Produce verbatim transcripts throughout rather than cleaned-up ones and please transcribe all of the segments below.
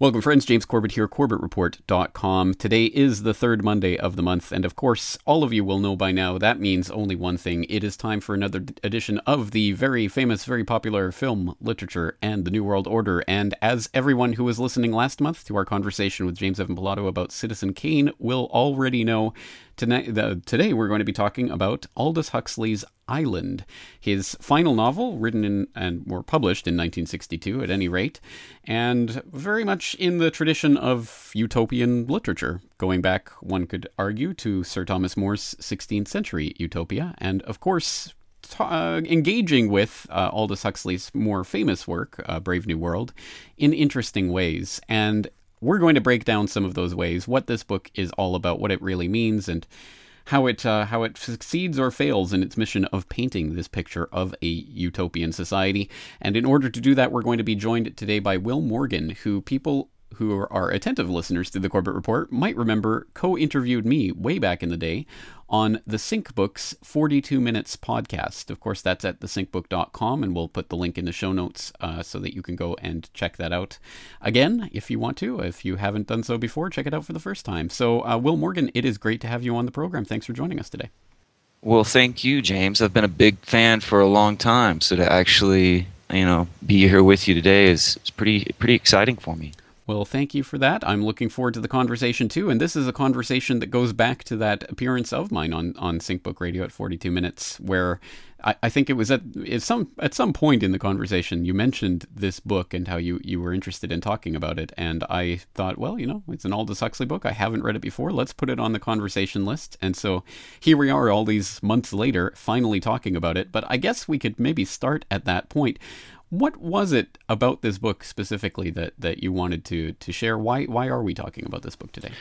Welcome, friends. James Corbett here, Corbett Report dot com. Today is the third Monday of the month, and of course, all of you will know by now that means only one thing. It is time for another edition of the very famous, very popular Film, Literature, and the New World Order. And as everyone who was listening last month to our conversation with James Evan Pilato about Citizen Kane will already know, tonight, the, today we're going to be talking about Aldous Huxley's Island, his final novel, written in and or published in nineteen sixty-two, at any rate, and very much in the tradition of utopian literature, going back, one could argue, to Sir Thomas More's sixteenth century utopia, and of course, Uh, engaging with uh, Aldous Huxley's more famous work, uh, Brave New World, in interesting ways. And we're going to break down some of those ways, what this book is all about, what it really means, and how it uh, how it succeeds or fails in its mission of painting this picture of a utopian society. And in order to do that, we're going to be joined today by Will Morgan, who people who are attentive listeners to the Corbett Report might remember co-interviewed me way back in the day on the Sync Books forty-two minutes podcast. Of course, that's at the sync book dot com, and we'll put the link in the show notes uh, so that you can go and check that out again if you want to. If you haven't done so before, check it out for the first time. So, uh, Will Morgan, it is great to have you on the program. Thanks for joining us today. Well, thank you, James. I've been a big fan for a long time, so to actually, you know, be here with you today is, is pretty pretty exciting for me. Well, thank you for that. I'm looking forward to the conversation, too. And this is a conversation that goes back to that appearance of mine on, on SyncBook Radio at forty-two minutes, where I, I think it was at, at some at some point in the conversation, you mentioned this book and how you, you were interested in talking about it. And I thought, well, you know, it's an Aldous Huxley book. I haven't read it before. Let's put it on the conversation list. And so here we are all these months later, finally talking about it. But I guess we could maybe start at that point. What was it about this book specifically that, that you wanted to, to share? Why why are we talking about this book today?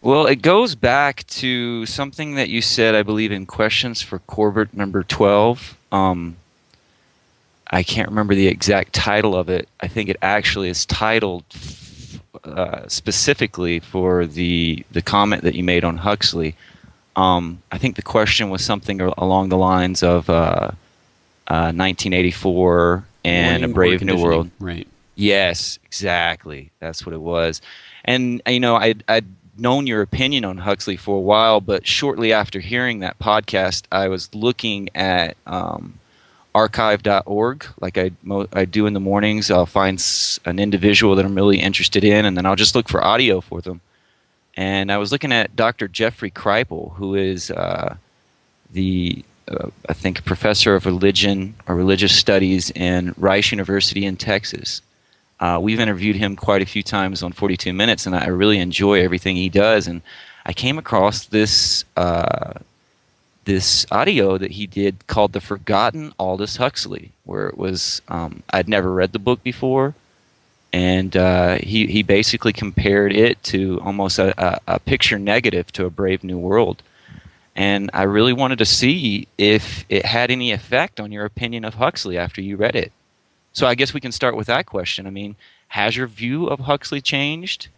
Well, it goes back to something that you said, I believe, in Questions for Corbett number twelve. Um, I can't remember the exact title of it. I think it actually is titled uh, specifically for the the comment that you made on Huxley. Um, I think the question was something along the lines of uh, uh, nineteen eighty-four... and A Brave New World. Right. Yes, exactly. That's what it was. And, you know, I'd, I'd known your opinion on Huxley for a while, but shortly after hearing that podcast, I was looking at um, archive dot org, like I, mo- I do in the mornings. I'll find an individual that I'm really interested in, and then I'll just look for audio for them. And I was looking at Doctor Jeffrey Kripal, who is uh, the... Uh, I think a professor of religion or religious studies in Rice University in Texas. Uh, we've interviewed him quite a few times on forty-two minutes, and I really enjoy everything he does. And I came across this uh, this audio that he did called "The Forgotten Aldous Huxley," where it was um, I'd never read the book before, and uh, he he basically compared it to almost a, a, a picture negative to A Brave New World. And I really wanted to see if it had any effect on your opinion of Huxley after you read it. So I guess we can start with that question. I mean, has your view of Huxley changed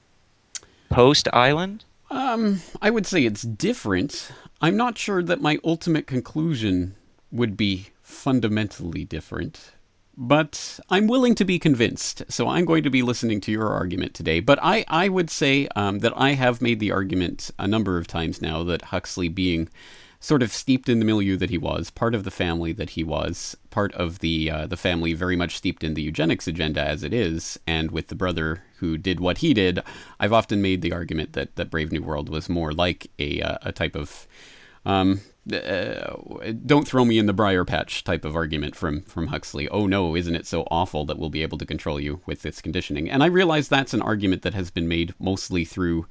post-Island? Um, I would say it's different. I'm not sure that my ultimate conclusion would be fundamentally different. But I'm willing to be convinced, so I'm going to be listening to your argument today. But I, I would say um, that I have made the argument a number of times now that Huxley, being sort of steeped in the milieu that he was, part of the family that he was, part of the uh, the family very much steeped in the eugenics agenda as it is, and with the brother who did what he did, I've often made the argument that, that Brave New World was more like a, uh, a type of... Um, Uh, don't throw me in the briar patch type of argument from, from Huxley. Oh no, isn't it so awful that we'll be able to control you with this conditioning? And I realize that's an argument that has been made mostly through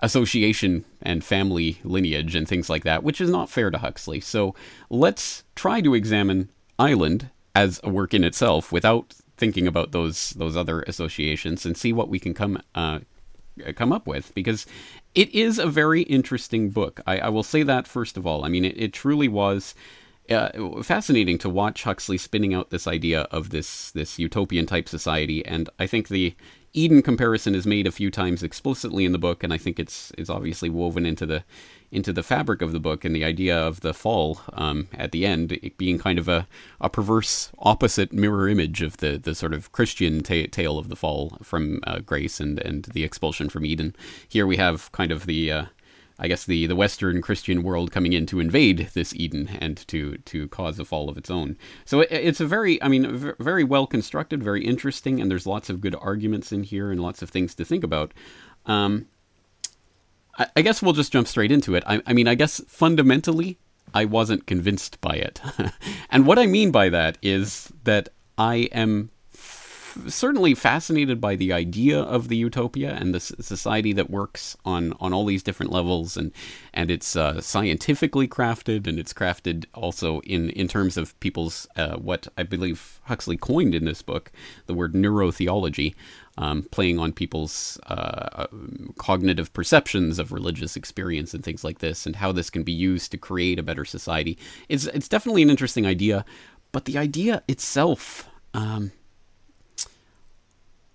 association and family lineage and things like that, which is not fair to Huxley. So let's try to examine Island as a work in itself without thinking about those those other associations and see what we can come uh, come up with, because it is a very interesting book. I, I will say that first of all. I mean, it, it truly was uh, fascinating to watch Huxley spinning out this idea of this this utopian type society. And I think the Eden comparison is made a few times explicitly in the book, and I think it's it's obviously woven into the into the fabric of the book, and the idea of the fall um, at the end, it being kind of a, a perverse opposite mirror image of the, the sort of Christian ta- tale of the fall from uh, grace and, and the expulsion from Eden. Here we have kind of the, uh, I guess, the, the Western Christian world coming in to invade this Eden and to, to cause a fall of its own. So it, it's a very, I mean, v- very well constructed, very interesting, and there's lots of good arguments in here and lots of things to think about. Um, I guess we'll just jump straight into it. I, I mean, I guess fundamentally, I wasn't convinced by it. And what I mean by that is that I am f- certainly fascinated by the idea of the utopia and the society that works on, on all these different levels. And, and it's uh, scientifically crafted, and it's crafted also in, in terms of people's, uh, what I believe Huxley coined in this book, the word neurotheology. Um, playing on people's uh, cognitive perceptions of religious experience and things like this, and how this can be used to create a better society. It's it's definitely an interesting idea, but the idea itself, um,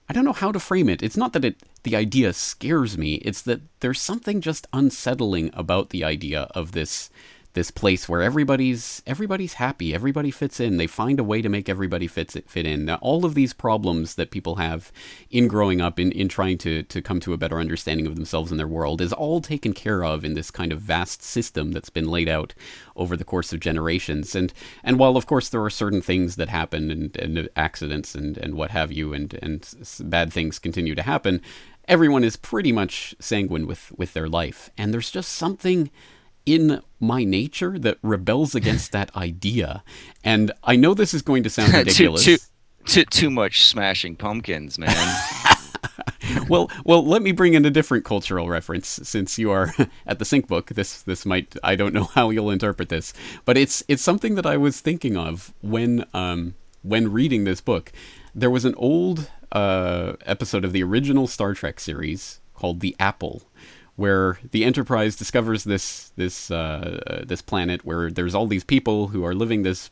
I don't know how to frame it. It's not that it the idea scares me. It's that there's something just unsettling about the idea of this this place where everybody's everybody's happy, everybody fits in. They find a way to make everybody fits fit in. Now, all of these problems that people have in growing up, in, in trying to, to come to a better understanding of themselves and their world, is all taken care of in this kind of vast system that's been laid out over the course of generations. And and while, of course, there are certain things that happen and, and accidents and, and what have you, and, and bad things continue to happen, everyone is pretty much sanguine with, with their life. And there's just something in my nature that rebels against that idea. And I know this is going to sound ridiculous. too, too, too, too much smashing pumpkins, man. Well, well, let me bring in a different cultural reference, since you are at the Sync Book. This, this might, I don't know how you'll interpret this, but it's, it's something that I was thinking of when, um, when reading this book. There was an old uh, episode of the original Star Trek series called The Apple, where the Enterprise discovers this this uh, this planet where there's all these people who are living this,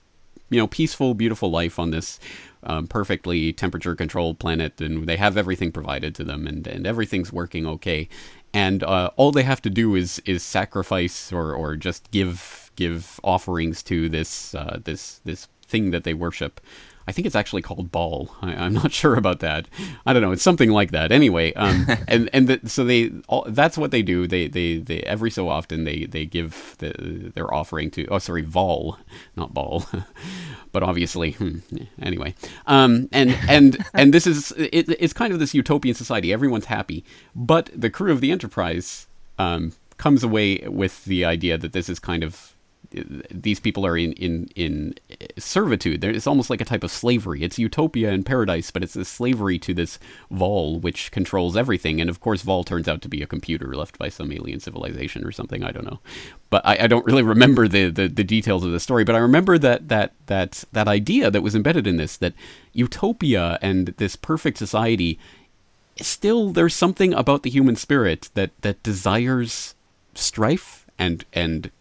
you know, peaceful, beautiful life on this um, perfectly temperature-controlled planet, and they have everything provided to them, and, and everything's working okay. And uh, all they have to do is is sacrifice or, or just give give offerings to this uh, this this thing that they worship. I think it's actually called Baal. I, I'm not sure about that. I don't know. It's something like that. Anyway, um, and and the, so they all, that's what they do. They they, they every so often they they give the, their offering to. Oh, sorry, Baal, not Baal. But obviously, hmm, anyway. Um, and and and this is it, it's kind of this utopian society. Everyone's happy, but the crew of the Enterprise um, comes away with the idea that this is kind of, these people are in, in, in servitude. It's almost like a type of slavery. It's utopia and paradise, but it's a slavery to this Vol, which controls everything. And of course, Vol turns out to be a computer left by some alien civilization or something. I don't know. But I, I don't really remember the, the, the details of the story. But I remember that, that, that, that idea that was embedded in this, that utopia and this perfect society, still there's something about the human spirit that, that desires strife and and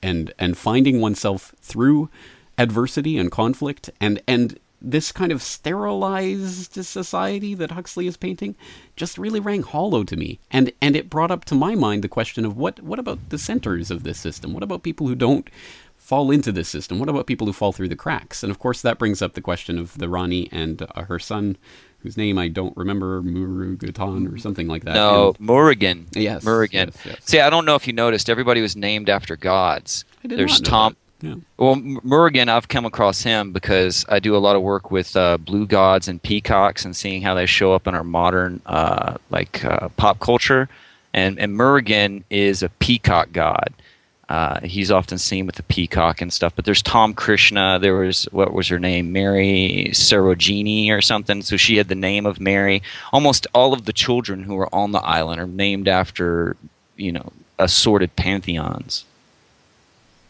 and and finding oneself through adversity and conflict, and and this kind of sterilized society that Huxley is painting just really rang hollow to me. And and it brought up to my mind the question of what what about the centers of this system? What about people who don't fall into this system? What about people who fall through the cracks? And of course, that brings up the question of the Rani and uh, her son, whose name I don't remember, Murugan or something like that. No, and, Murugan. Yes. Murugan. Yes, yes. See, I don't know if you noticed, everybody was named after gods. I did There's not know Tom. Yeah. Well, Murugan, I've come across him because I do a lot of work with uh, blue gods and peacocks, and seeing how they show up in our modern uh, like uh, pop culture. And, and Murugan is a peacock god. Uh, he's often seen with the peacock and stuff, but there's Tom Krishna. There was, what was her name? Mary Sarogini or something. So she had the name of Mary. Almost all of the children who are on the island are named after, you know, assorted pantheons.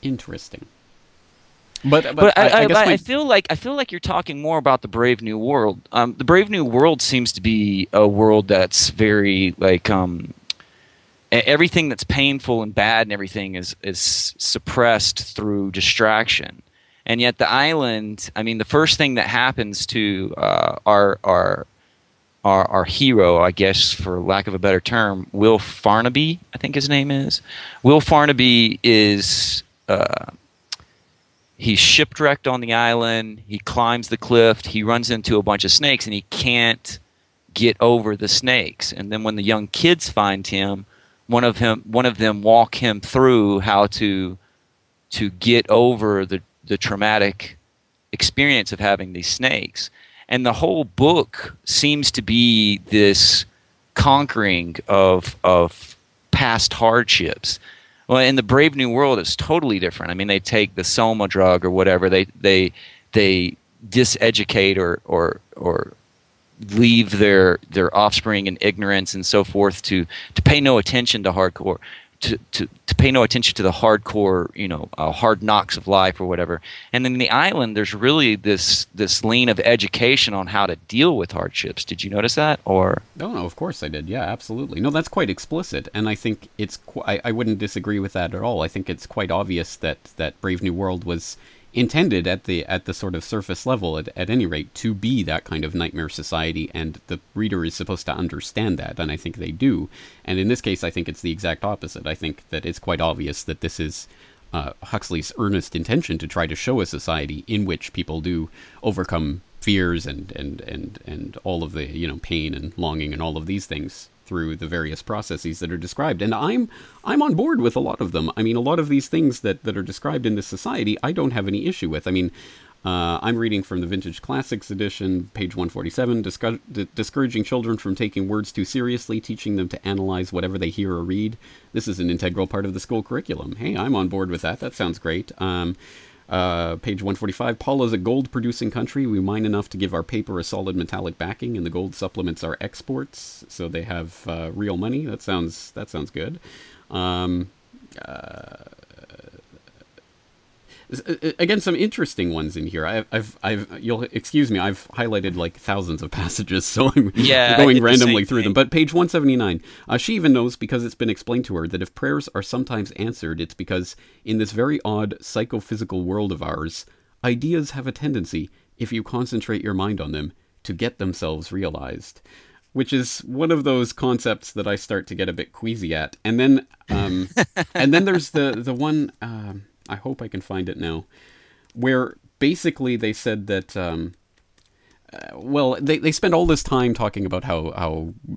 Interesting. But, but, but I, I, I, guess I, my... I feel like I feel like you're talking more about the Brave New World. Um, the Brave New World seems to be a world that's very like. Um, Everything that's painful and bad and everything is, is suppressed through distraction. And yet the island, I mean, the first thing that happens to uh, our, our, our, our hero, I guess, for lack of a better term, Will Farnaby, I think his name is. Will Farnaby is, uh, he's shipwrecked on the island, he climbs the cliff, he runs into a bunch of snakes, and he can't get over the snakes. And then when the young kids find him, one of him, one of them walk him through how to to get over the, the traumatic experience of having these snakes. And the whole book seems to be this conquering of of past hardships. Well, in the Brave New World, it's totally different. I mean, they take the Soma drug or whatever. They they they diseducate or or or leave their their offspring in ignorance and so forth to to pay no attention to hardcore. To, to, to pay no attention to the hardcore, you know, uh, hard knocks of life or whatever. And in the island, there's really this this lean of education on how to deal with hardships. Did you notice that? Or no, no, of course I did. Yeah, absolutely. No, that's quite explicit, and I think it's. Qu- I, I wouldn't disagree with that at all. I think it's quite obvious that that Brave New World was intended at the at the sort of surface level, at, at any rate, to be that kind of nightmare society, and the reader is supposed to understand that, and I think they do. And in this case, I think it's the exact opposite. I think that it's quite obvious that this is uh, Huxley's earnest intention to try to show a society in which people do overcome fears and and and and all of the, you know, pain and longing and all of these things through the various processes that are described. And I'm I'm on board with a lot of them. I mean, a lot of these things that, that are described in this society, I don't have any issue with. I mean, uh, I'm reading from the Vintage Classics edition, page one forty-seven, discu- d- discouraging children from taking words too seriously, teaching them to analyze whatever they hear or read. This is an integral part of the school curriculum. Hey, I'm on board with that. That sounds great. Um, Uh, page one forty-five, Paulo's a gold-producing country. We mine enough to give our paper a solid metallic backing, and the gold supplements our exports, so they have uh, real money. That sounds that sounds good. Um, uh, again, some interesting ones in here. I've, I've, I've, you'll excuse me. I've highlighted like thousands of passages, so I'm yeah, going randomly the through thing. them. But page one seventy-nine, uh, she even knows, because it's been explained to her, that if prayers are sometimes answered, it's because in this very odd psychophysical world of ours, ideas have a tendency, if you concentrate your mind on them, to get themselves realized. Which is one of those concepts that I start to get a bit queasy at. And then, um, and then there's the the one. Um, I hope I can find it now, where basically they said that, um, uh, well, they, they spend all this time talking about how, how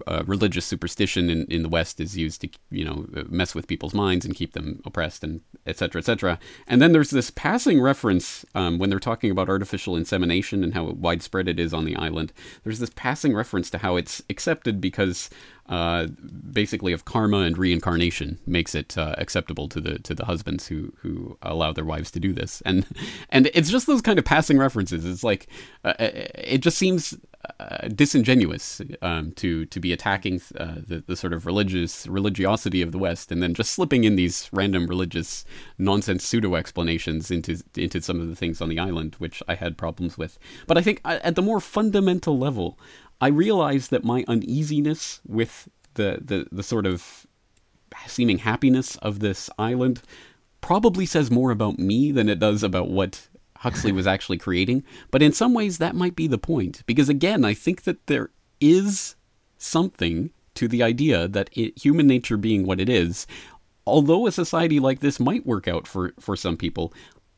uh, religious superstition in, in the West is used to, you know, mess with people's minds and keep them oppressed, and et cetera, et cetera. And then there's this passing reference um, when they're talking about artificial insemination and how widespread it is on the island. There's this passing reference to how it's accepted because uh, basically of karma and reincarnation makes it uh, acceptable to the to the husbands who who allow their wives to do this. And and it's just those kind of passing references. It's like uh, it just seems uh, disingenuous um, to to be attacking uh, the the sort of religious religiosity of the West and then just slipping in these random religious nonsense pseudo explanations into into some of the things on the island, which I had problems with. But I think at the more fundamental level, I realized that my uneasiness with the, the, the sort of seeming happiness of this island probably says more about me than it does about what Huxley was actually creating. But in some ways, that might be the point. Because again, I think that there is something to the idea that it, human nature being what it is, although a society like this might work out for, for some people,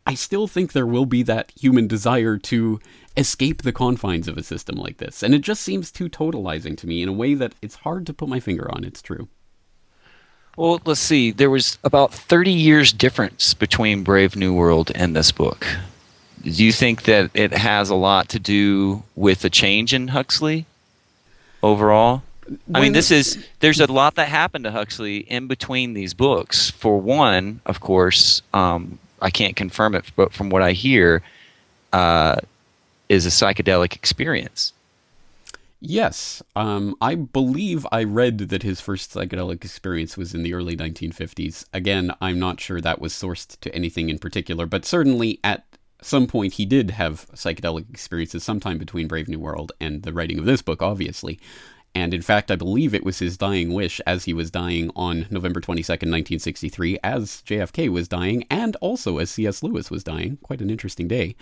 I still think there will be that human desire to escape the confines of a system like this. And it just seems too totalizing to me in a way that it's hard to put my finger on. It's true. Well, let's see. There was about thirty years difference between Brave New World and this book. Do you think that it has a lot to do with a change in Huxley overall? When I mean, this is there's a lot that happened to Huxley in between these books. For one, of course, um, I can't confirm it, but from what I hear, uh, is a psychedelic experience. Yes. Um, I believe I read that his first psychedelic experience was in the early nineteen fifties. Again, I'm not sure that was sourced to anything in particular, but certainly at some point he did have psychedelic experiences sometime between Brave New World and the writing of this book, obviously. And in fact, I believe it was his dying wish as he was dying on November twenty-second, nineteen sixty-three, as J F K was dying and also as C S. Lewis was dying. Quite an interesting day.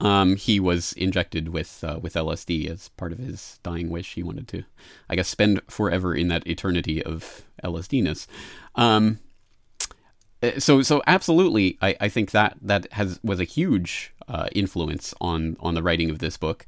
Um, he was injected with uh, with L S D as part of his dying wish. He wanted to, I guess, spend forever in that eternity of L S D-ness. Um, so, so absolutely, I, I think that that has was a huge uh, influence on on the writing of this book.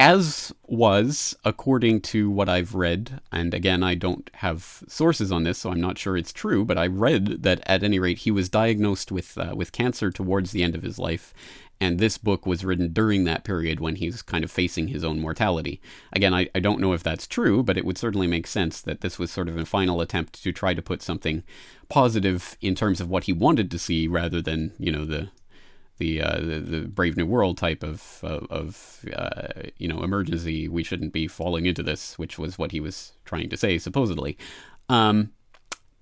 As was, according to what I've read, and again, I don't have sources on this, so I'm not sure it's true, but I read that at any rate, he was diagnosed with uh, with cancer towards the end of his life, and this book was written during that period when he's kind of facing his own mortality. Again, I, I don't know if that's true, but it would certainly make sense that this was sort of a final attempt to try to put something positive in terms of what he wanted to see rather than, you know, the... The, uh, the the Brave New World type of uh, of uh, you know emergency. We shouldn't be falling into this, which was what he was trying to say supposedly. Um,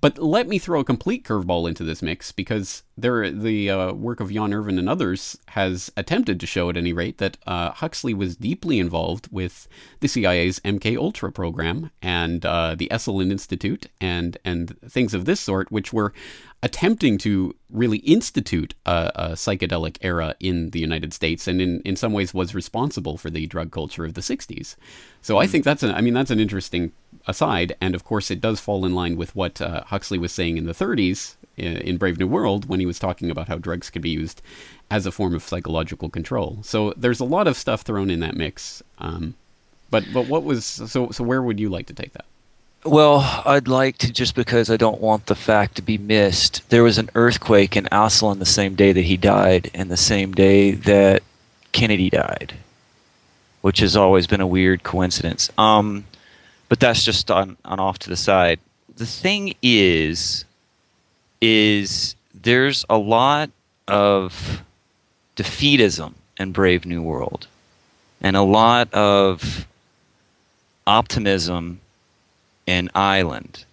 but let me throw a complete curveball into this mix, because there the uh, work of Jan Irvin and others has attempted to show, at any rate, that uh, Huxley was deeply involved with the C I A's M K Ultra program and uh, the Esalen Institute and and things of this sort, which were attempting to really institute a, a psychedelic era in the United States, and in, in some ways was responsible for the drug culture of the sixties. So I think that's an, I mean, that's an interesting aside. And of course, it does fall in line with what uh, Huxley was saying in the thirties in, in Brave New World, when he was talking about how drugs could be used as a form of psychological control. So there's a lot of stuff thrown in that mix. Um, but but what was, so so where would you like to take that? Well, I'd like to, just because I don't want the fact to be missed, there was an earthquake in Iceland the same day that he died and the same day that Kennedy died, which has always been a weird coincidence. Um, but that's just on, on off to the side. The thing is, is there's a lot of defeatism in Brave New World and a lot of optimism in Island.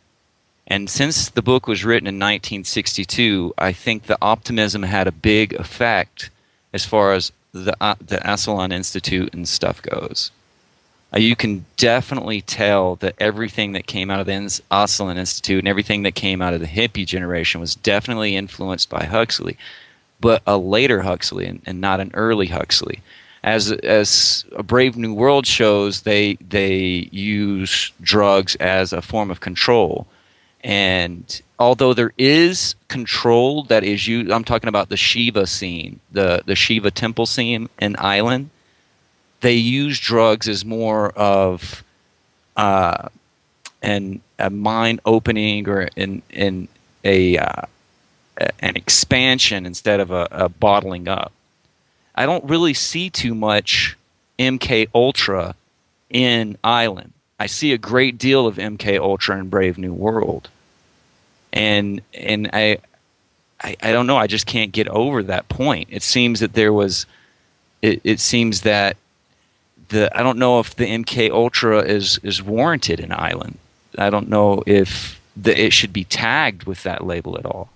And since the book was written in nineteen sixty-two, I think the optimism had a big effect as far as the uh, the Esalen Institute and stuff goes. Uh, you can definitely tell that everything that came out of the Esalen Institute and everything that came out of the hippie generation was definitely influenced by Huxley, but a later Huxley and, and not an early Huxley. As as A Brave New World shows, they they use drugs as a form of control, and although there is control that is used, I'm talking about the Shiva scene, the the Shiva temple scene in Island. They use drugs as more of uh, an a mind opening or in in a uh, an expansion instead of a, a bottling up. I don't really see too much M K Ultra in Island. I see a great deal of M K Ultra in Brave New World, and and I, I I don't know. I just can't get over that point. It seems that there was, it, it seems that the I don't know if the M K Ultra is is warranted in Island. I don't know if the, it should be tagged with that label at all.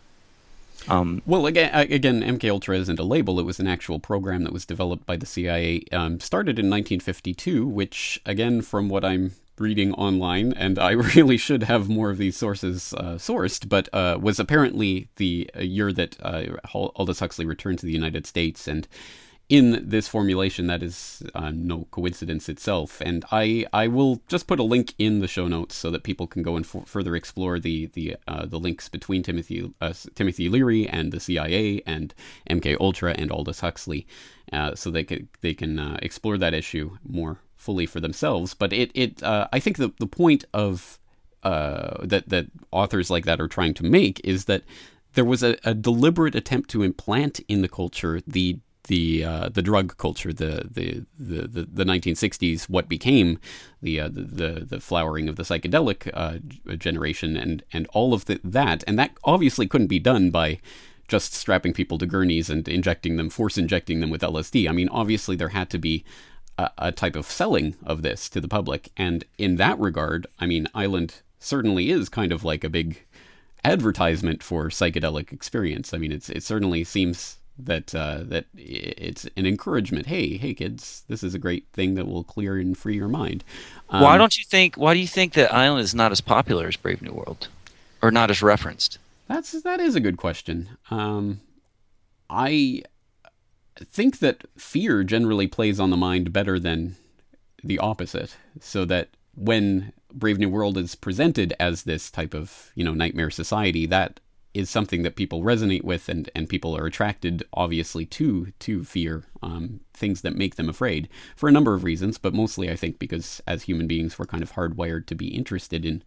Um, well, again, again, M K Ultra isn't a label. It was an actual program that was developed by the C I A, um, started in nineteen fifty-two, which, again, from what I'm reading online, and I really should have more of these sources uh, sourced, but uh, was apparently the year that uh, Aldous Huxley returned to the United States. And in this formulation, that is uh, no coincidence itself. And I, I will just put a link in the show notes so that people can go and f- further explore the the uh, the links between Timothy uh, Timothy Leary and the C I A and M K Ultra and Aldous Huxley, uh, so they can they can uh, explore that issue more fully for themselves. But it it uh, I think the the point of uh, that that authors like that are trying to make is that there was a, a deliberate attempt to implant in the culture the the uh, the drug culture, the the the the nineteen sixties, what became the uh, the, the the flowering of the psychedelic uh, generation, and and all of the, that, and that obviously couldn't be done by just strapping people to gurneys and injecting them, force injecting them with L S D. I mean, obviously there had to be a, a type of selling of this to the public, and in that regard, I mean, Island certainly is kind of like a big advertisement for psychedelic experience. I mean, it's it certainly seems that uh, that it's an encouragement. Hey, hey, kids, this is a great thing that will clear and free your mind. Um, why don't you think? Why do you think that Island is not as popular as Brave New World, or not as referenced? That's that is a good question. Um, I think that fear generally plays on the mind better than the opposite, so that when Brave New World is presented as this type of, you know, nightmare society, that is something that people resonate with, and, and people are attracted, obviously, to to fear, um, things that make them afraid, for a number of reasons, but mostly, I think, because as human beings, we're kind of hardwired to be interested in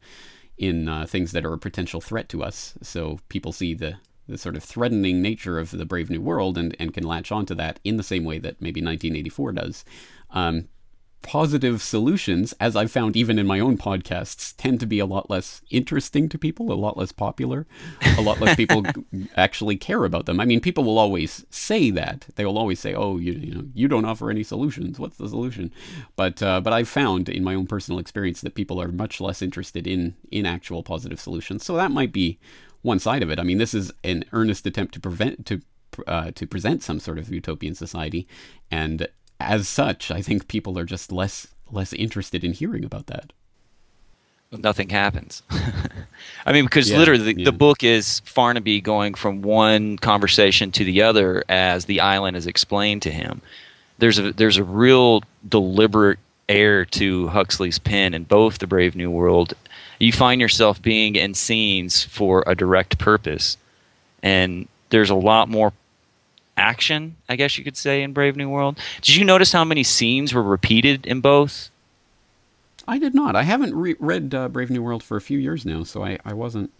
in uh, things that are a potential threat to us. So people see the the sort of threatening nature of the Brave New World and, and can latch onto that in the same way that maybe nineteen eighty-four does. Um, positive solutions, as I've found even in my own podcasts, tend to be a lot less interesting to people, a lot less popular, a lot less people actually care about them. I mean, people will always say that. They will always say, oh, you, you know, you don't offer any solutions. What's the solution? But uh, but I've found in my own personal experience that people are much less interested in, in actual positive solutions. So that might be one side of it. I mean, this is an earnest attempt to prevent to uh, to present some sort of utopian society, and as such, I think people are just less less interested in hearing about that. Well, nothing happens. I mean, because yeah, literally the, yeah. the book is Farnaby going from one conversation to the other as the island is explained to him. There's a there's a real deliberate air to Huxley's pen in both The Brave New World. You find yourself being in scenes for a direct purpose, and there's a lot more action, I guess you could say, in Brave New World. Did you notice how many scenes were repeated in both? I did not. I haven't re read uh, Brave New World for a few years now, so I, I wasn't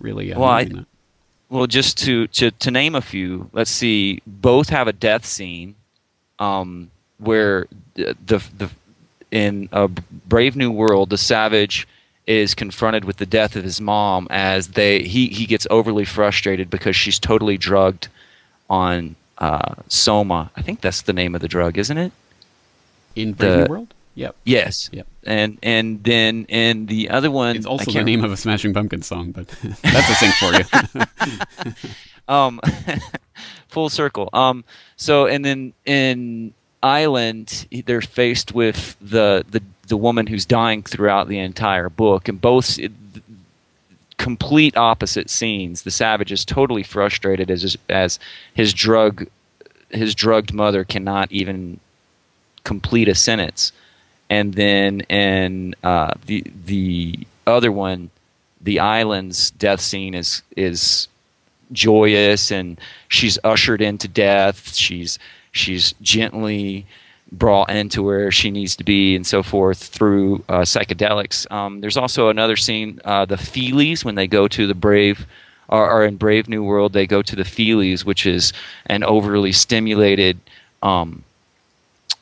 really uh, well, I, that. Well, just to, to, to name a few, let's see, both have a death scene um, where the, the, the in uh, Brave New World, the savage is confronted with the death of his mom as they he, he gets overly frustrated because she's totally drugged on uh, Soma. I think that's the name of the drug, isn't it? In Brave New World? Yep. Yes. Yep. And and then and the other one... It's also the name remember. of a Smashing Pumpkins song, but that's a sync for you. um, full circle. Um, so, and then in Island, they're faced with the, the, the woman who's dying throughout the entire book, and both... It, complete opposite scenes. The savage is totally frustrated as his, as his drug his drugged mother cannot even complete a sentence, and then and uh, the the other one, the island's death scene is is joyous, and she's ushered into death. She's she's gently brought into where she needs to be, and so forth through uh, psychedelics. Um, there's also another scene, uh, the Feelies, when they go to the Brave, or, or in Brave New World, they go to the Feelies, which is an overly stimulated um,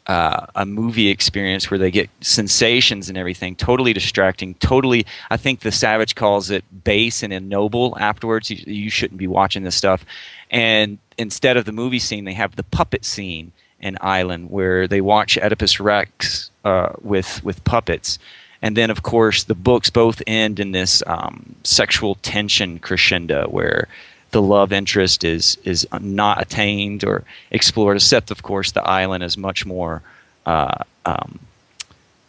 uh, a movie experience where they get sensations and everything, totally distracting, totally. I think the savage calls it base and ignoble afterwards. You, you shouldn't be watching this stuff. And instead of the movie scene, they have the puppet scene. An island where they watch Oedipus Rex uh, with with puppets, and then of course the books both end in this um, sexual tension crescendo where the love interest is is not attained or explored. Except of course the island is much more uh, um,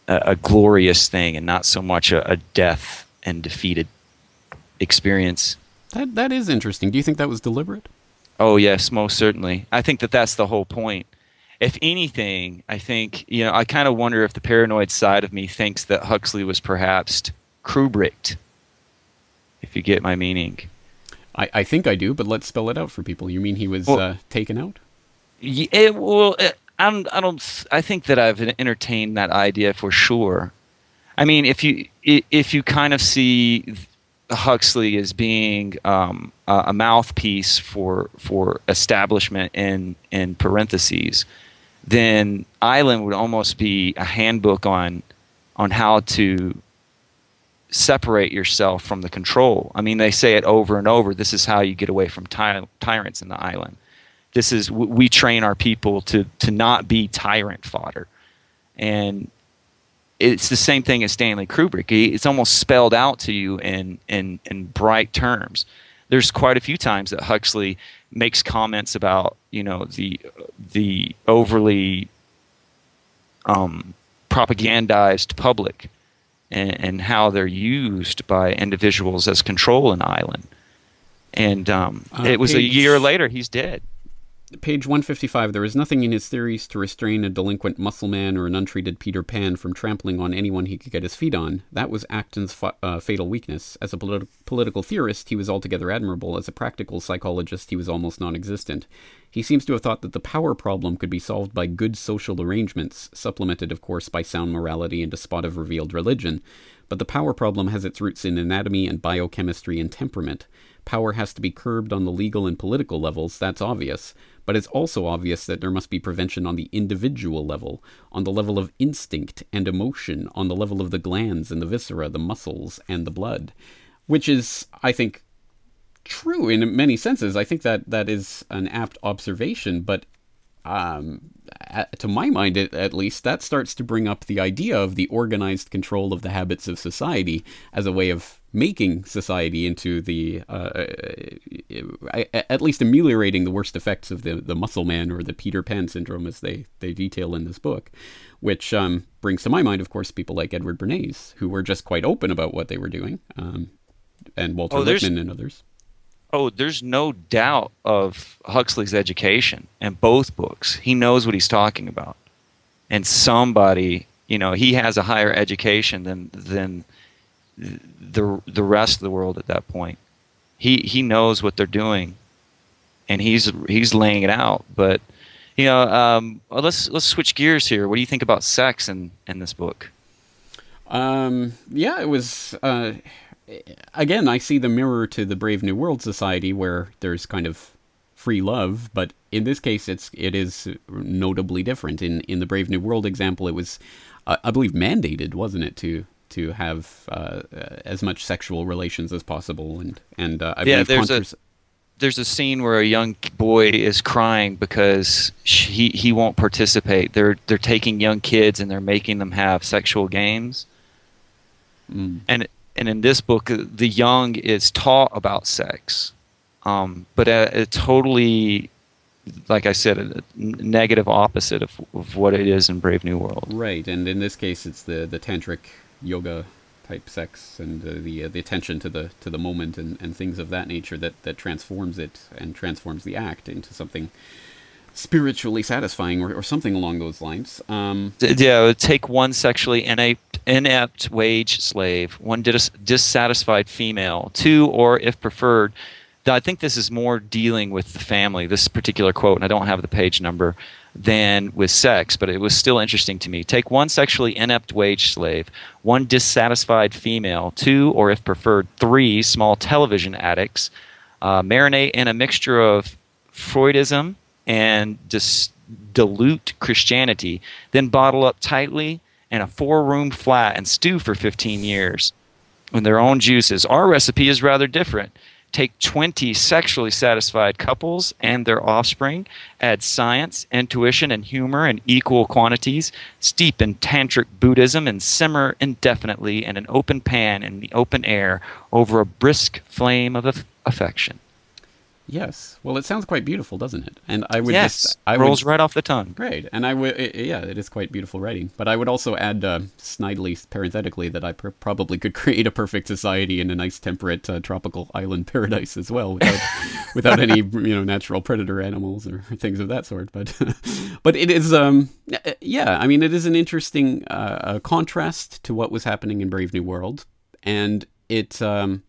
a, a glorious thing and not so much a, a death and defeated experience. That that is interesting. Do you think that was deliberate? Oh yes, most certainly. I think that that's the whole point. If anything, I think, you know, I kind of wonder if the paranoid side of me thinks that Huxley was perhaps Kubricked, if you get my meaning. I, I think I do, but let's spell it out for people. You mean he was well, uh, taken out? Yeah, it, well, it, I don't, I don't. I think that I've entertained that idea for sure. I mean, if you if you kind of see Huxley as being um, a, a mouthpiece for for establishment in in parentheses, then Island would almost be a handbook on on how to separate yourself from the control. I mean, they say it over and over. This is how you get away from ty tyrants in the island. This is we train our people to to not be tyrant fodder, and it's the same thing as Stanley Kubrick. It's almost spelled out to you in in in bright terms. There's quite a few times that Huxley makes comments about, you know, the the overly um, propagandized public and, and how they're used by individuals as control in Island. And um, uh, it was page, a year later, he's dead. Page one fifty-five, there is nothing in his theories to restrain a delinquent muscleman or an untreated Peter Pan from trampling on anyone he could get his feet on. That was Acton's fa- uh, fatal weakness. As a politi- political theorist, he was altogether admirable. As a practical psychologist, he was almost non-existent. He seems to have thought that the power problem could be solved by good social arrangements, supplemented, of course, by sound morality and despotic revealed religion. But the power problem has its roots in anatomy and biochemistry and temperament. Power has to be curbed on the legal and political levels, that's obvious, but it's also obvious that there must be prevention on the individual level, on the level of instinct and emotion, on the level of the glands and the viscera, the muscles and the blood, which is, I think, true in many senses. I think that that is an apt observation, but um, at, to my mind, it, at least, that starts to bring up the idea of the organized control of the habits of society as a way of making society into the, uh, at least ameliorating the worst effects of the, the muscle man or the Peter Pan syndrome as they, they detail in this book, which um, brings to my mind, of course, people like Edward Bernays, who were just quite open about what they were doing, um, and Walter oh, Lippmann and others. Oh, there's no doubt of Huxley's education in both books. He knows what he's talking about. And somebody, you know, he has a higher education than than the the rest of the world at that point. He he knows what they're doing, and he's he's laying it out. But you know, um, well, let's let's switch gears here. What do you think about sex in, in this book? Um, yeah, it was. Uh, again, I see the mirror to the Brave New World society, where there's kind of free love, but in this case, it's it is notably different. In in the Brave New World example, it was, uh, I believe, mandated, wasn't it, to to have uh, as much sexual relations as possible, and and uh, I yeah, believe there's contras- a there's a scene where a young boy is crying because she, he he won't participate. They're they're taking young kids and they're making them have sexual games, mm. and and in this book, the young is taught about sex, um, but a, a totally, like I said, a negative opposite of of what it is in Brave New World. Right, and in this case, it's the the tantric yoga type sex and uh, the uh, the attention to the to the moment and, and things of that nature that, that transforms it and transforms the act into something spiritually satisfying or, or something along those lines. Um, yeah, take one sexually inept, inept wage slave, one dis- dissatisfied female, two, or if preferred, I think this is more dealing with the family, this particular quote, and I don't have the page number, than with sex, but it was still interesting to me. Take one sexually inept wage slave, one dissatisfied female, two, or if preferred, three small television addicts, uh, marinate in a mixture of Freudism and dis- dilute Christianity, then bottle up tightly in a four-room flat and stew for fifteen years in their own juices. Our recipe is rather different. Take twenty sexually satisfied couples and their offspring, add science, intuition, and humor in equal quantities, steep in tantric Buddhism, and simmer indefinitely in an open pan in the open air over a brisk flame of aff- affection. Yes. Well, it sounds quite beautiful, doesn't it? And I would yes. just I rolls would, right off the tongue. Great. And I would it, yeah, it is quite beautiful writing. But I would also add uh, snidely, parenthetically, that I pr- probably could create a perfect society in a nice temperate uh, tropical island paradise as well, without without any you know natural predator animals or things of that sort. But but it is um yeah, I mean it is an interesting uh, contrast to what was happening in Brave New World, and it. Um,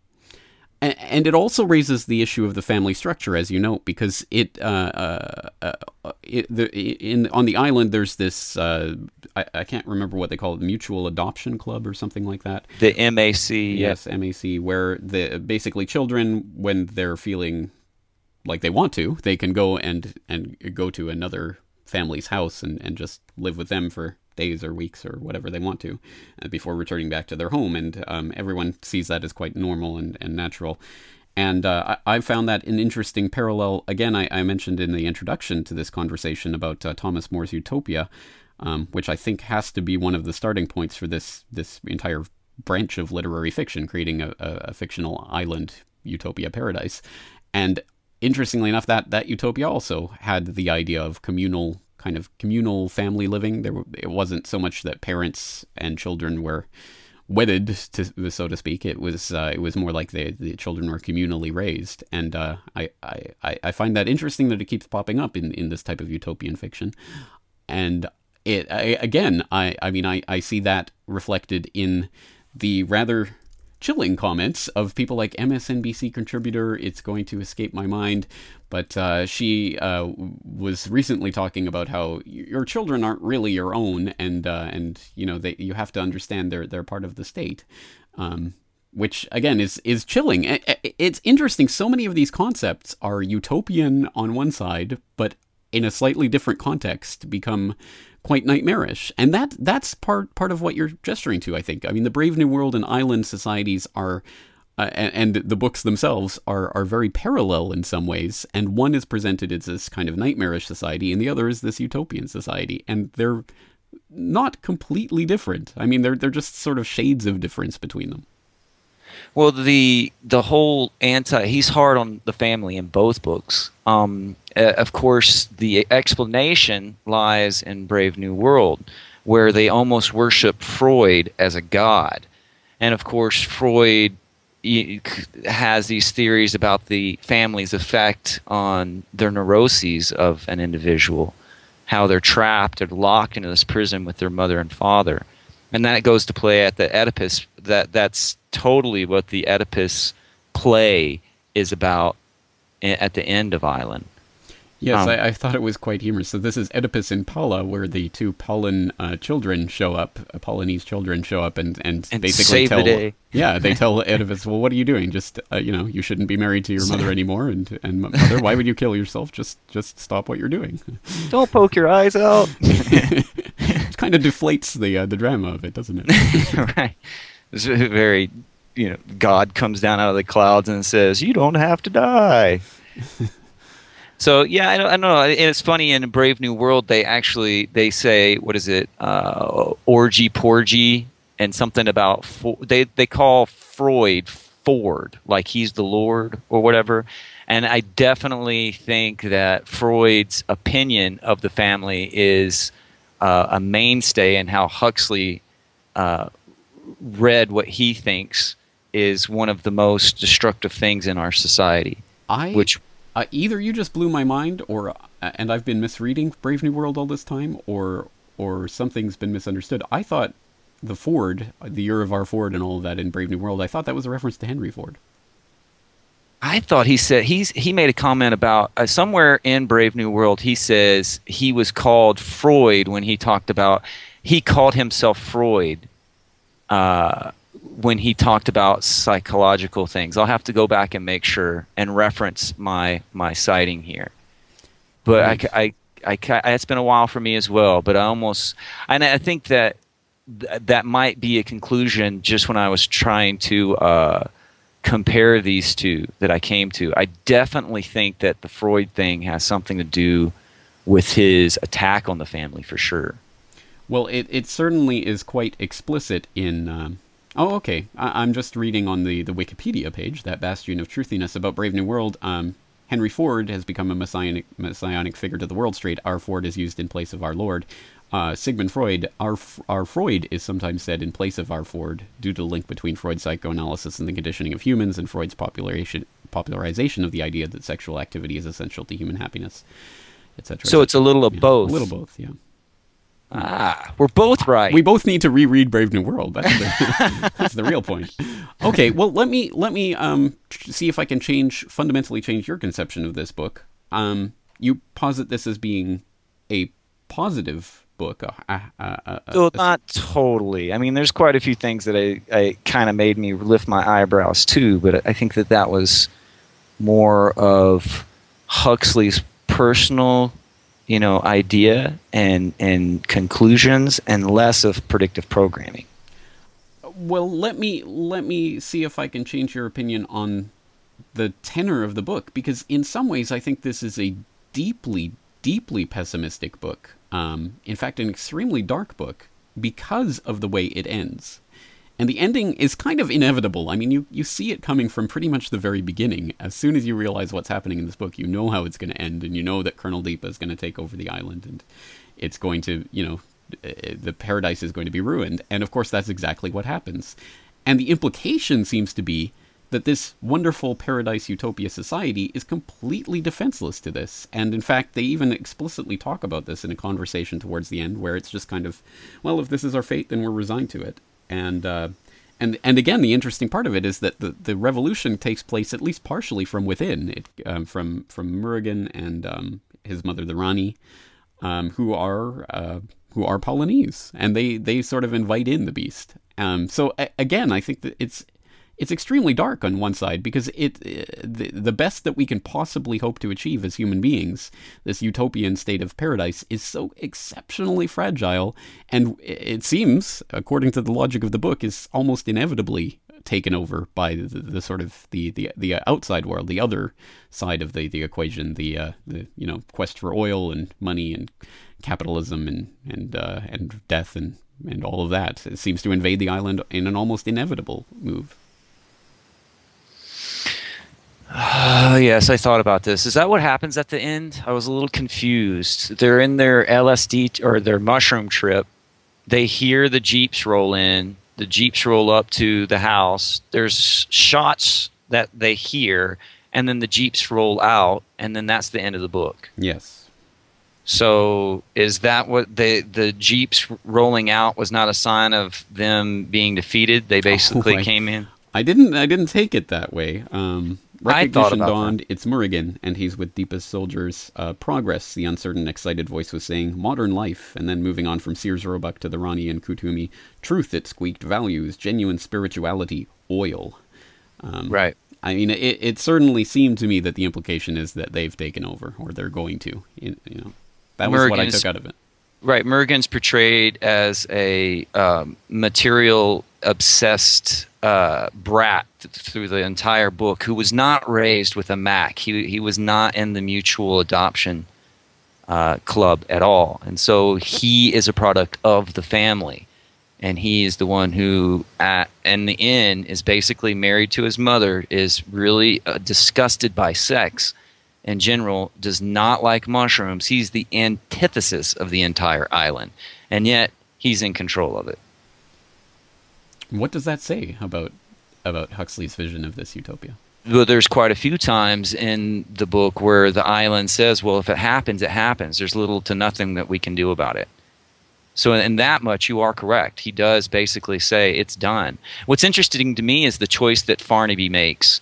And it also raises the issue of the family structure, as you know, because it, uh, uh, it the, in on the island there's this uh, I, I can't remember what they call it, mutual adoption club or something like that. The M A C, yes, yeah. M A C, where the basically children, when they're feeling like they want to, they can go and and go to another family's house and, and just live with them for days or weeks or whatever they want to uh, before returning back to their home. And um, everyone sees that as quite normal and, and natural. And uh, I, I found that an interesting parallel. Again, I, I mentioned in the introduction to this conversation about uh, Thomas More's Utopia, um, which I think has to be one of the starting points for this this entire branch of literary fiction, creating a, a, a fictional island utopia paradise. And interestingly enough, that that utopia also had the idea of communal, kind of communal family living. There were, it wasn't so much that parents and children were wedded, to, so to speak. It was uh, it was more like the the children were communally raised, and uh, I, I I find that interesting that it keeps popping up in, in this type of utopian fiction, and it I, again I I mean I I see that reflected in the rather chilling comments of people like M S N B C contributor, it's going to escape my mind, but uh, she uh, was recently talking about how your children aren't really your own, and uh, and you know they you have to understand they're they're part of the state, um, which again is is chilling. It's interesting. So many of these concepts are utopian on one side, but in a slightly different context become quite nightmarish, and that that's part part of what you're gesturing to, I think. I mean, the Brave New World and Island societies are, uh, and, and the books themselves are are very parallel in some ways. And one is presented as this kind of nightmarish society, and the other is this utopian society, and they're not completely different. I mean, they're they're just sort of shades of difference between them. Well, the the whole anti he's hard on the family in both books. Um, uh, of course, the explanation lies in Brave New World, where they almost worship Freud as a god, and of course, Freud he, has these theories about the family's effect on their neuroses of an individual, how they're trapped, they're locked into this prison with their mother and father. And that goes to play at the Oedipus. That that's totally what the Oedipus play is about at the end of Island. Yes, um, I, I thought it was quite humorous. So this is Oedipus in Paula, where the two Paulan uh, children show up, uh, Paulinese children show up, and and, and basically save tell, the day. Yeah, they tell Oedipus, well, what are you doing? Just uh, you know, you shouldn't be married to your mother anymore, and and mother, why would you kill yourself? Just just stop what you're doing. Don't poke your eyes out. It kind of deflates the uh, the drama of it, doesn't it? Right. It's very, you know, God comes down out of the clouds and says, "You don't have to die." So yeah, I don't, I don't know. And it's funny, in Brave New World, they actually they say, what is it, uh, orgy porgy, and something about Fo they they call Freud Ford, like he's the Lord or whatever. And I definitely think that Freud's opinion of the family is Uh, a mainstay in how Huxley uh, read what he thinks is one of the most destructive things in our society. I, which uh, either you just blew my mind, or uh, and I've been misreading Brave New World all this time, or or something's been misunderstood. I thought the Ford, the year of our Ford, and all of that in Brave New World, I thought that was a reference to Henry Ford. I thought he said he's he made a comment about uh, somewhere in Brave New World. He says he was called Freud when he talked about he called himself Freud uh, when he talked about psychological things. I'll have to go back and make sure and reference my my citing here. But right. I, I, I, I it's been a while for me as well. But I almost and I think that th that might be a conclusion. Just when I was trying to Uh, compare these two that I came to, I definitely think that the Freud thing has something to do with his attack on the family, for sure. Well, it, it certainly is quite explicit in... Um, oh, okay. I, I'm just reading on the, the Wikipedia page, that bastion of truthiness about Brave New World. Um, Henry Ford has become a messianic, messianic figure to the world straight. Our Ford is used in place of our Lord. Uh, Sigmund Freud, our, our Freud is sometimes said in place of our Ford, due to the link between Freud's psychoanalysis and the conditioning of humans and Freud's popularization, popularization of the idea that sexual activity is essential to human happiness, et cetera. So et cetera. It's a little of yeah, both. A little both, yeah. Ah, we're both right. We both need to reread Brave New World. That's the, that's the real point. Okay, well, let me, let me um, see if I can change, fundamentally change your conception of this book. Um, you posit this as being a positive book. Uh, uh, uh, well, not totally. I mean, there's quite a few things that I, I kind of made me lift my eyebrows too, but I think that that was more of Huxley's personal, you know, idea and, and conclusions, and less of predictive programming. Well, let me, let me see if I can change your opinion on the tenor of the book, because in some ways I think this is a deeply, deeply pessimistic book. Um, in fact, an extremely dark book because of the way it ends. And the ending is kind of inevitable. I mean, you, you see it coming from pretty much the very beginning. As soon as you realize what's happening in this book, you know how it's going to end, and you know that Colonel Deepa is going to take over the island, and it's going to, you know, the paradise is going to be ruined. And, of course, that's exactly what happens. And the implication seems to be that this wonderful paradise utopia society is completely defenseless to this. And in fact, they even explicitly talk about this in a conversation towards the end where it's just kind of, well, if this is our fate, then we're resigned to it. And uh, and and again, the interesting part of it is that the, the revolution takes place at least partially from within, it, um, from, from Murugan and um, his mother, the Rani, um, who are uh, who are Polynese. And they, they sort of invite in the beast. Um, so a- again, I think that it's... It's extremely dark on one side because it, the, the best that we can possibly hope to achieve as human beings, this utopian state of paradise, is so exceptionally fragile, and it seems, according to the logic of the book, is almost inevitably taken over by the, the sort of the, the the outside world, the other side of the the equation, the uh, the you know quest for oil and money and capitalism and and uh, and death and and all of that. It seems to invade the island in an almost inevitable move. Uh, yes, I thought about this. Is that what happens at the end? I was a little confused. They're in their L S D or their mushroom trip. They hear the Jeeps roll in. The Jeeps roll up to the house. There's shots that they hear, and then the Jeeps roll out, and then that's the end of the book. Yes. So is that what they, the Jeeps rolling out was not a sign of them being defeated? They basically oh, I, came in? I didn't, I didn't take it that way. Um Recognition dawned, it's Murugan, and he's with Deepa's soldiers. Uh, progress, the uncertain, excited voice was saying. Modern life, and then moving on from Sears Roebuck to the Rani and Kutumi. Truth, it squeaked. Values, genuine spirituality, oil. Um, right. I mean, it, it certainly seemed to me that the implication is that they've taken over, or they're going to. You know, that was Murugan's, what I took out of it. Right. Murugan's portrayed as a um, material obsessed uh, brat th- through the entire book, who was not raised with a Mac. He he was not in the mutual adoption uh, club at all, and so he is a product of the family, and he is the one who, at, in the end, is basically married to his mother, is really uh, disgusted by sex in general, does not like mushrooms. He's the antithesis of the entire island, and yet he's in control of it. What does that say about about Huxley's vision of this utopia? Well, there's quite a few times in the book where the island says, well, if it happens, it happens. There's little to nothing that we can do about it. So in that much, you are correct. He does basically say it's done. What's interesting to me is the choice that Farnaby makes.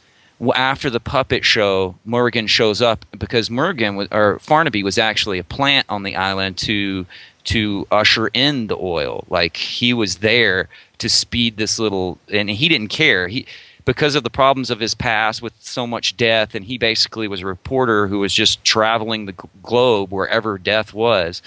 After the puppet show, Murugan shows up because Murugan or Farnaby was actually a plant on the island to to usher in the oil. Like, he was there to speed this little, and he didn't care. He, because of the problems of his past with so much death, and he basically was a reporter who was just traveling the globe wherever death was,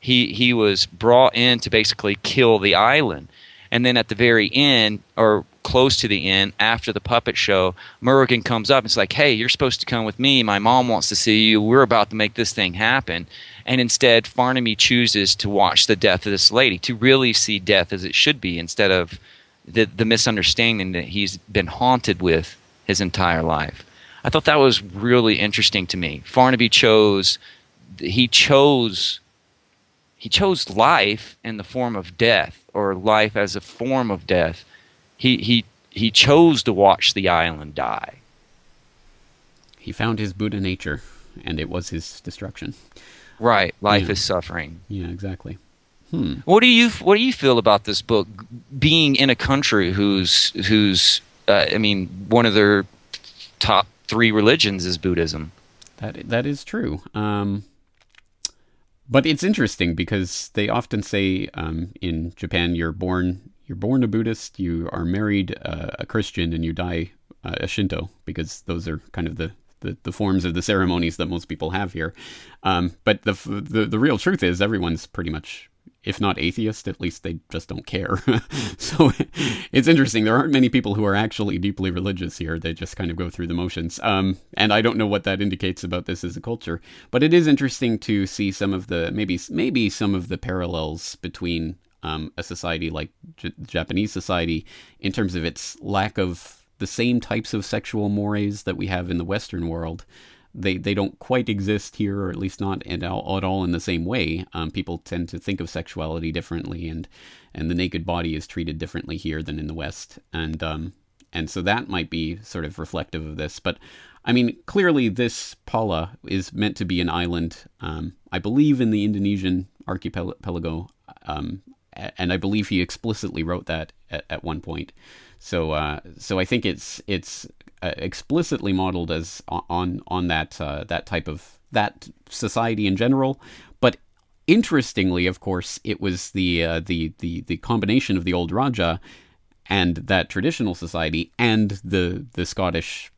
he he was brought in to basically kill the island. And then at the very end, or close to the end, after the puppet show, Murugan comes up and is like, hey, you're supposed to come with me. My mom wants to see you. We're about to make this thing happen. And instead, Farnaby chooses to watch the death of this lady, to really see death as it should be, instead of the, the misunderstanding that he's been haunted with his entire life. I thought that was really interesting to me. Farnaby chose, he chose, he chose life in the form of death, or life as a form of death. He he he chose to watch the island die. He found his Buddha nature, and it was his destruction. Right, life yeah. is suffering. Yeah, exactly. Hmm. What do you what do you feel about this book being in a country whose whose uh, I mean, one of their top three religions is Buddhism? That that is true. Um, but it's interesting because they often say um, in Japan, you're born. You're born a Buddhist, you are married uh, a Christian, and you die uh, a Shinto, because those are kind of the, the, the forms of the ceremonies that most people have here. Um, but the, the the real truth is everyone's pretty much, if not atheist, at least they just don't care. So it's interesting. There aren't many people who are actually deeply religious here. They just kind of go through the motions. Um, and I don't know what that indicates about this as a culture. But it is interesting to see some of the, maybe maybe some of the parallels between um, a society like J- Japanese society in terms of its lack of the same types of sexual mores that we have in the Western world. They they don't quite exist here, or at least not at all, at all in the same way. Um, people tend to think of sexuality differently, and and the naked body is treated differently here than in the West. And um, and so that might be sort of reflective of this. But, I mean, clearly this Pala is meant to be an island, um, I believe, in the Indonesian archipelago. Um, and I believe he explicitly wrote that at, at one point. So uh, so I think it's it's... explicitly modeled as on on that uh, that type of that society in general, but interestingly, of course, it was the uh, the the the combination of the old Raja and that traditional society and the the Scottish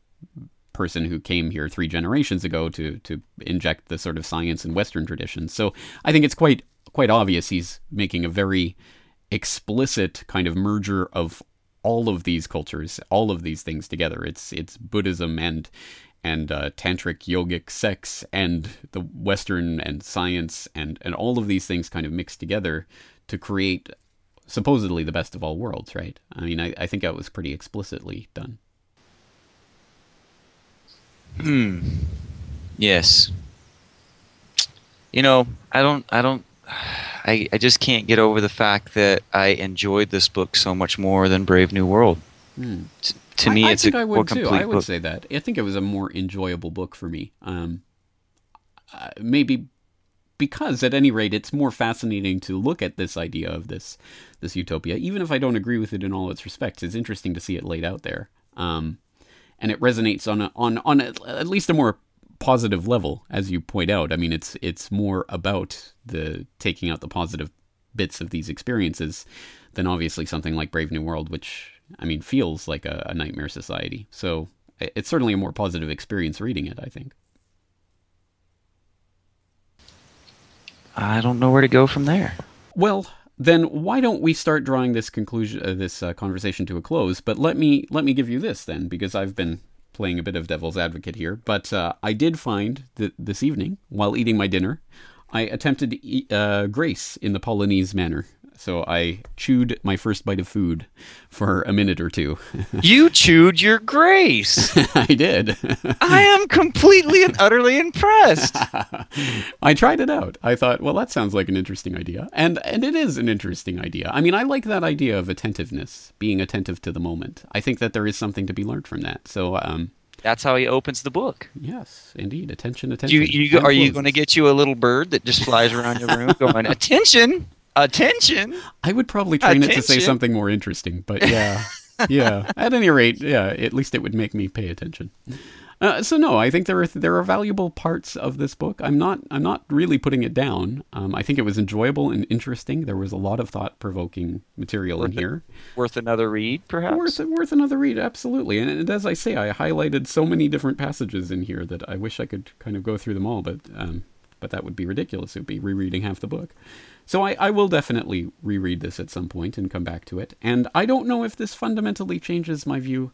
person who came here three generations ago to to inject the sort of science and Western traditions. So I think it's quite quite obvious he's making a very explicit kind of merger of all of these cultures, all of these things together. It's it's Buddhism and and uh, tantric yogic sex and the Western and science and, and all of these things kind of mixed together to create supposedly the best of all worlds, right? I mean, I, I think that was pretty explicitly done. Hmm. Yes. You know, I don't, I don't, I, I just can't get over the fact that I enjoyed this book so much more than Brave New World. Hmm. T- to I, me, I it's think a I would more complete too. I would book. say that. I think it was a more enjoyable book for me. Um, uh, maybe because, at any rate, it's more fascinating to look at this idea of this this utopia, even if I don't agree with it in all its respects. It's interesting to see it laid out there, um, and it resonates on a, on on a, at least a more positive level, as you point out. I mean, it's it's more about the taking out the positive bits of these experiences than obviously something like Brave New World, which, I mean, feels like a, a nightmare society. So it's certainly a more positive experience reading it, I think. I don't know where to go from there. Well, then why don't we start drawing this conclusion, uh, this uh, conversation to a close? But let me let me give you this then, because I've been playing a bit of devil's advocate here, but uh, I did find that this evening, while eating my dinner, I attempted to eat, uh, grace in the Polonese manner. So I chewed my first bite of food for a minute or two. You chewed your grace. I did. I am completely and utterly impressed. I tried it out. I thought, well, that sounds like an interesting idea. And and it is an interesting idea. I mean, I like that idea of attentiveness, being attentive to the moment. I think that there is something to be learned from that. So um, that's how he opens the book. Yes, indeed. Attention, attention. You, you, are you going to get you a little bird that just flies around your room going, attention? Attention! I would probably train Attention. it to say something more interesting, but yeah, yeah. At any rate, yeah, at least it would make me pay attention. Uh, so no, I think there are there are valuable parts of this book. I'm not I'm not really putting it down. Um, I think it was enjoyable and interesting. There was a lot of thought-provoking material worth in here. A, worth another read, perhaps? Worth worth another read, absolutely. And, and as I say, I highlighted so many different passages in here that I wish I could kind of go through them all, but um, but that would be ridiculous. It would be rereading half the book. So I, I will definitely reread this at some point and come back to it. And I don't know if this fundamentally changes my view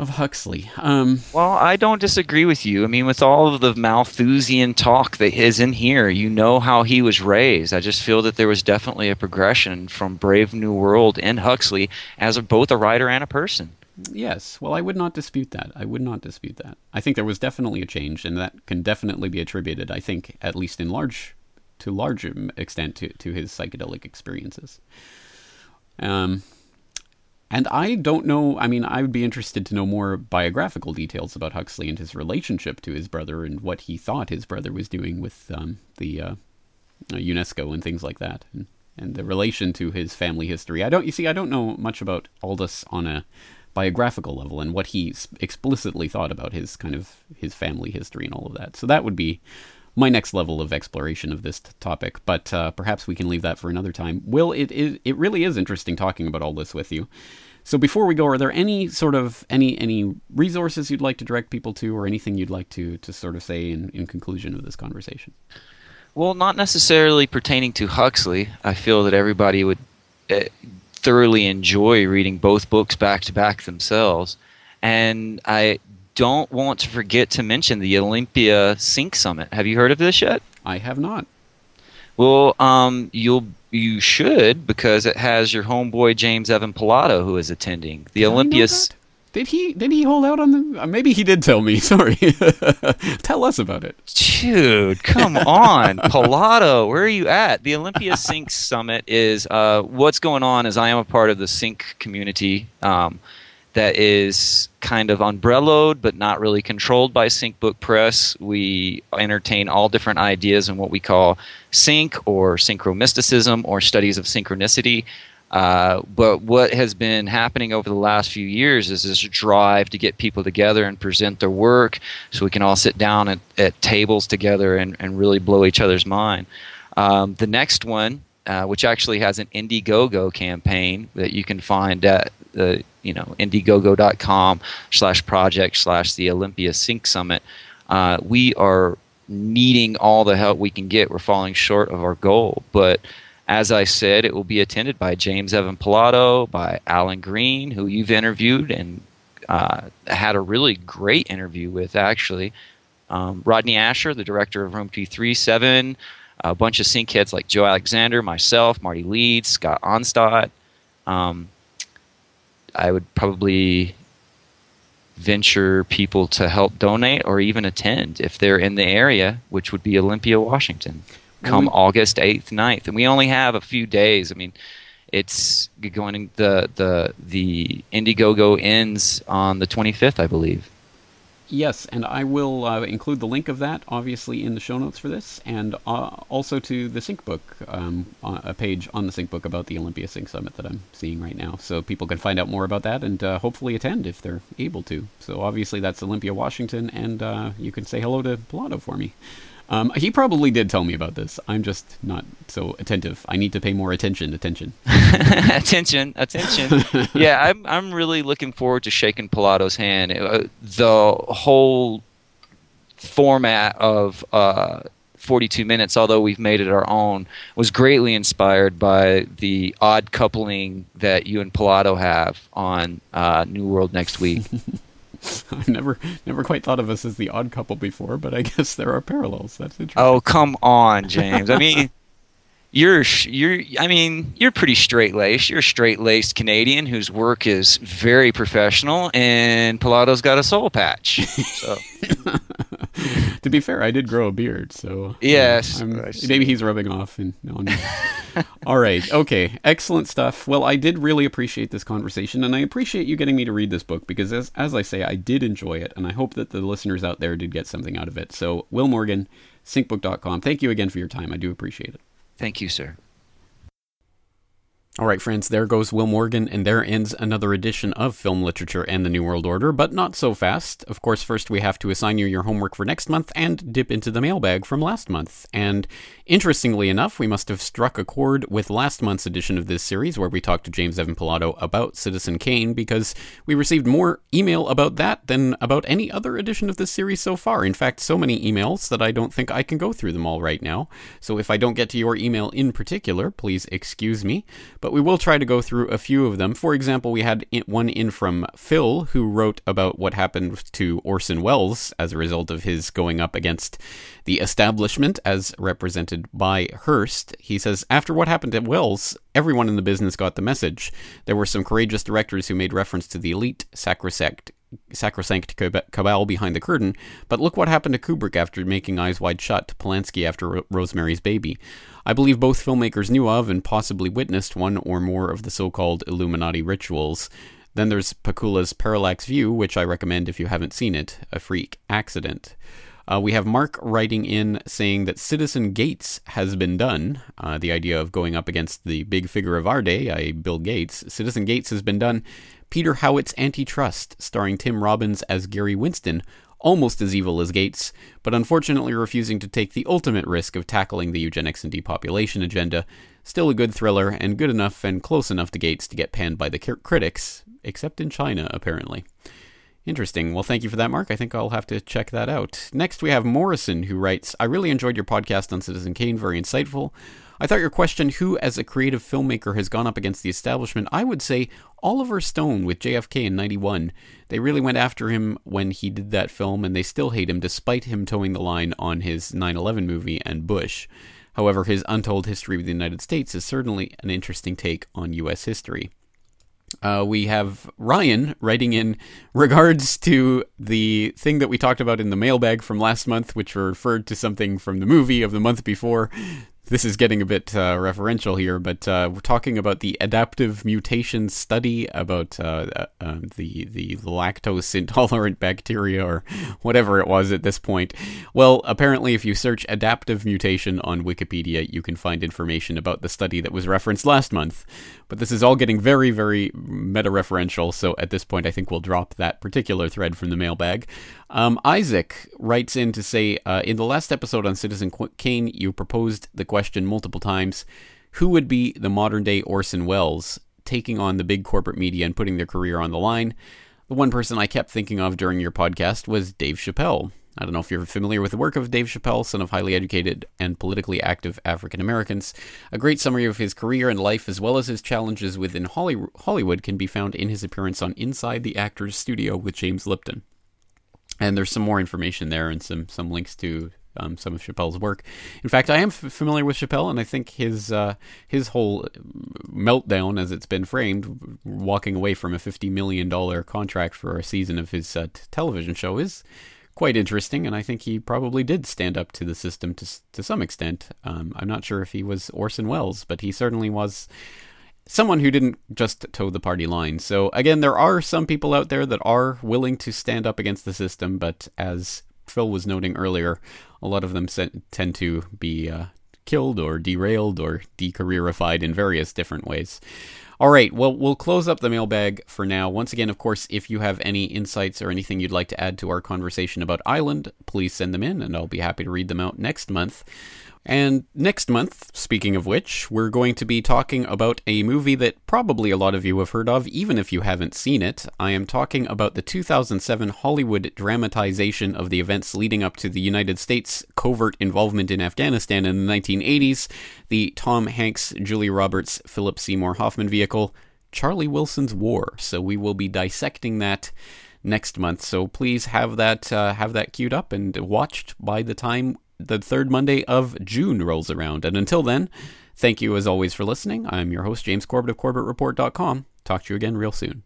of Huxley. Um, well, I don't disagree with you. I mean, with all of the Malthusian talk that is in here, you know how he was raised. I just feel that there was definitely a progression from Brave New World and Huxley as a, both a writer and a person. Yes. Well, I would not dispute that. I would not dispute that. I think there was definitely a change, and that can definitely be attributed, I think, at least in large to large extent to, to his psychedelic experiences. Um, and I don't know, I mean, I would be interested to know more biographical details about Huxley and his relationship to his brother and what he thought his brother was doing with um, the uh, UNESCO and things like that, and, and the relation to his family history. I don't, you see, I don't know much about Aldous on a biographical level and what he explicitly thought about his kind of his family history and all of that. So that would be my next level of exploration of this t- topic, but uh, perhaps we can leave that for another time. Will, it, it it really is interesting talking about all this with you. So before we go, are there any sort of any any resources you'd like to direct people to, or anything you'd like to to sort of say in, in conclusion of this conversation? Well, not necessarily pertaining to Huxley. I feel that everybody would uh, thoroughly enjoy reading both books back to back themselves, and I don't want to forget to mention the Olympia Sync Summit. Have you heard of this yet? I have not. Well, um, you'll you should, because it has your homeboy James Evan Pilato, who is attending the Olympia. Did he did he hold out on the? Maybe he did tell me. Sorry, tell us about it. Dude, come on, Pilato, where are you at? The Olympia Sync Summit is uh, what's going on. Is I am a part of the Sync community um, that is kind of umbrellaed but not really controlled by Sync Book Press. We entertain all different ideas in what we call sync or synchromysticism or studies of synchronicity. Uh, but what has been happening over the last few years is this drive to get people together and present their work so we can all sit down at, at tables together and, and really blow each other's mind. Um, the next one, uh, which actually has an Indiegogo campaign that you can find at the, you know, Indiegogo.com slash project slash the Olympia Sync Summit, uh, we are needing all the help we can get. We're falling short of our goal, but as I said, it will be attended by James Evan Pilato, by Alan Green, who you've interviewed and uh, had a really great interview with, actually. Um, Rodney Asher, the director of Room two thirty-seven, a bunch of sync heads like Joe Alexander, myself, Marty Leeds, Scott Onstadt. Um, I would probably venture people to help donate or even attend if they're in the area, which would be Olympia, Washington, come August eighth, ninth. And we only have a few days. I mean, it's going to, the, the, the Indiegogo ends on the twenty-fifth, I believe. Yes, and I will uh, include the link of that, obviously, in the show notes for this, and uh, also to the Sync Book, um, a page on the Sync Book about the Olympia Sync Summit that I'm seeing right now. So people can find out more about that and uh, hopefully attend if they're able to. So obviously that's Olympia, Washington, and uh, you can say hello to Pilato for me. Um, he probably did tell me about this. I'm just not so attentive. I need to pay more attention. Attention. attention. Attention. Yeah, I'm. I'm really looking forward to shaking Pilato's hand. Uh, the whole format of uh, forty-two minutes, although we've made it our own, was greatly inspired by the odd coupling that you and Pilato have on uh, New World next week. I've never, never quite thought of us as the odd couple before, but I guess there are parallels. That's interesting. Oh, come on, James. I mean, you're, you're. I mean, you're pretty straight laced. You're a straight laced Canadian whose work is very professional, and Pilato's got a soul patch. So. To be fair, I did grow a beard, so yes, um, maybe he's rubbing off. And no, no. All right, okay, excellent stuff. Well, I did really appreciate this conversation, and I appreciate you getting me to read this book because, as as I say, I did enjoy it, and I hope that the listeners out there did get something out of it. So, Will Morgan, sync book dot com. Thank you again for your time. I do appreciate it. Thank you, sir. All right, friends, there goes Will Morgan, and there ends another edition of Film Literature and the New World Order, but not so fast. Of course, first we have to assign you your homework for next month and dip into the mailbag from last month. And interestingly enough, we must have struck a chord with last month's edition of this series where we talked to James Evan Pilato about Citizen Kane, because we received more email about that than about any other edition of this series so far. In fact, so many emails that I don't think I can go through them all right now. So if I don't get to your email in particular, please excuse me. But we will try to go through a few of them. For example, we had one in from Phil, who wrote about what happened to Orson Welles as a result of his going up against the establishment as represented by Hearst. He says, after what happened to Welles, everyone in the business got the message. There were some courageous directors who made reference to the elite sacrosanct sacrosanct cabal behind the curtain, but look what happened to Kubrick after making Eyes Wide Shut, Polanski after Rosemary's Baby. I believe both filmmakers knew of and possibly witnessed one or more of the so-called Illuminati rituals. Then there's Pakula's Parallax View, which I recommend if you haven't seen it, a freak accident. Uh, we have Mark writing in saying that Citizen Gates has been done. Uh, the idea of going up against the big figure of our day, that is. Bill Gates. Citizen Gates has been done. Peter Howitt's Antitrust, starring Tim Robbins as Gary Winston, almost as evil as Gates, but unfortunately refusing to take the ultimate risk of tackling the eugenics and depopulation agenda. Still a good thriller, and good enough and close enough to Gates to get panned by the critics, except in China, apparently. Interesting. Well, thank you for that, Mark. I think I'll have to check that out. Next, we have Morrison, who writes, I really enjoyed your podcast on Citizen Kane. Very insightful. I thought your question, who as a creative filmmaker has gone up against the establishment, I would say Oliver Stone with J F K in ninety-one. They really went after him when he did that film, and they still hate him despite him towing the line on his nine eleven movie and Bush. However, his Untold History of the United States is certainly an interesting take on U S history. Uh, we have Ryan writing in regards to the thing that we talked about in the mailbag from last month, which referred to something from the movie of the month before. This is getting a bit uh, referential here, but uh, we're talking about the adaptive mutation study about uh, uh, the the lactose intolerant bacteria or whatever it was at this point. Well, apparently if you search adaptive mutation on Wikipedia, you can find information about the study that was referenced last month. But this is all getting very, very meta-referential, so at this point I think we'll drop that particular thread from the mailbag. Um, Isaac writes in to say, uh, in the last episode on Citizen Kane, you proposed the question multiple times, who would be the modern-day Orson Welles, taking on the big corporate media and putting their career on the line? The one person I kept thinking of during your podcast was Dave Chappelle. I don't know if you're familiar with the work of Dave Chappelle, son of highly educated and politically active African Americans. A great summary of his career and life, as well as his challenges within Hollywood, can be found in his appearance on Inside the Actors Studio with James Lipton. And there's some more information there and some, some links to um, some of Chappelle's work. In fact, I am f- familiar with Chappelle, and I think his uh, his whole meltdown, as it's been framed, walking away from a fifty million dollars contract for a season of his uh, t- television show is quite interesting, and I think he probably did stand up to the system to to some extent. Um, I'm not sure if he was Orson Welles, but he certainly was someone who didn't just toe the party line. So again, there are some people out there that are willing to stand up against the system, but as Phil was noting earlier, a lot of them tend to be uh, killed or derailed or decareerified in various different ways. All right, well, we'll close up the mailbag for now. Once again, of course, if you have any insights or anything you'd like to add to our conversation about Island, please send them in, and I'll be happy to read them out next month. And next month, speaking of which, we're going to be talking about a movie that probably a lot of you have heard of, even if you haven't seen it. I am talking about the two thousand seven Hollywood dramatization of the events leading up to the United States' covert involvement in Afghanistan in the nineteen eighties, the Tom Hanks, Julia Roberts, Philip Seymour Hoffman vehicle, Charlie Wilson's War. So we will be dissecting that next month. So please have that uh, have that queued up and watched by the time the third Monday of June rolls around. And until then, thank you as always for listening. I'm your host, James Corbett of Corbett Report dot com. Talk to you again real soon.